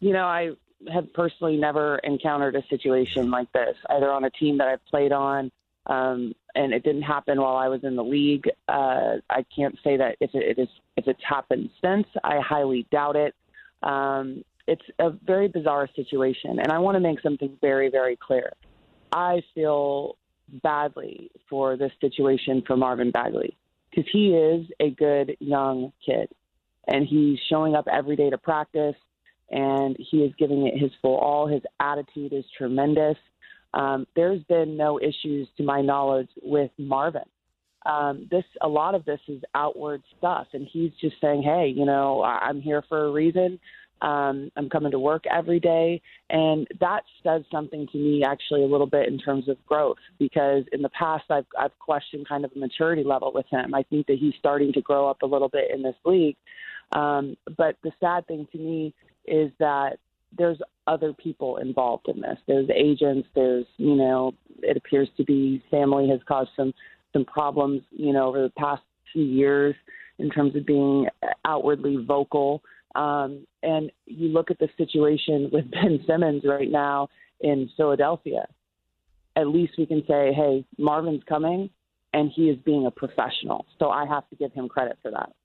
You know, I have personally never encountered a situation like this, either on a team that I've played on, and it didn't happen while I was in the league. I can't say that if it's happened since. I highly doubt it. It's a very bizarre situation, and I want to make something very, very clear. I feel badly for this situation for Marvin Bagley because he is a good young kid, and he's showing up every day to practice, and he is giving it his full all. His attitude is tremendous. There's been no issues, to my knowledge, with Marvin. A lot of this is outward stuff, and he's just saying, hey, you know, I'm here for a reason. I'm coming to work every day. And that says something to me actually a little bit in terms of growth, because in the past I've questioned kind of a maturity level with him. I think that he's starting to grow up a little bit in this league. But the sad thing to me is that there's other people involved in this. There's agents. There's, you know, it appears to be family has caused some problems, you know, over the past few years in terms of being outwardly vocal. And you look at the situation with Ben Simmons right now in Philadelphia. At least we can say, hey, Marvin's coming, and he is being a professional. So I have to give him credit for that.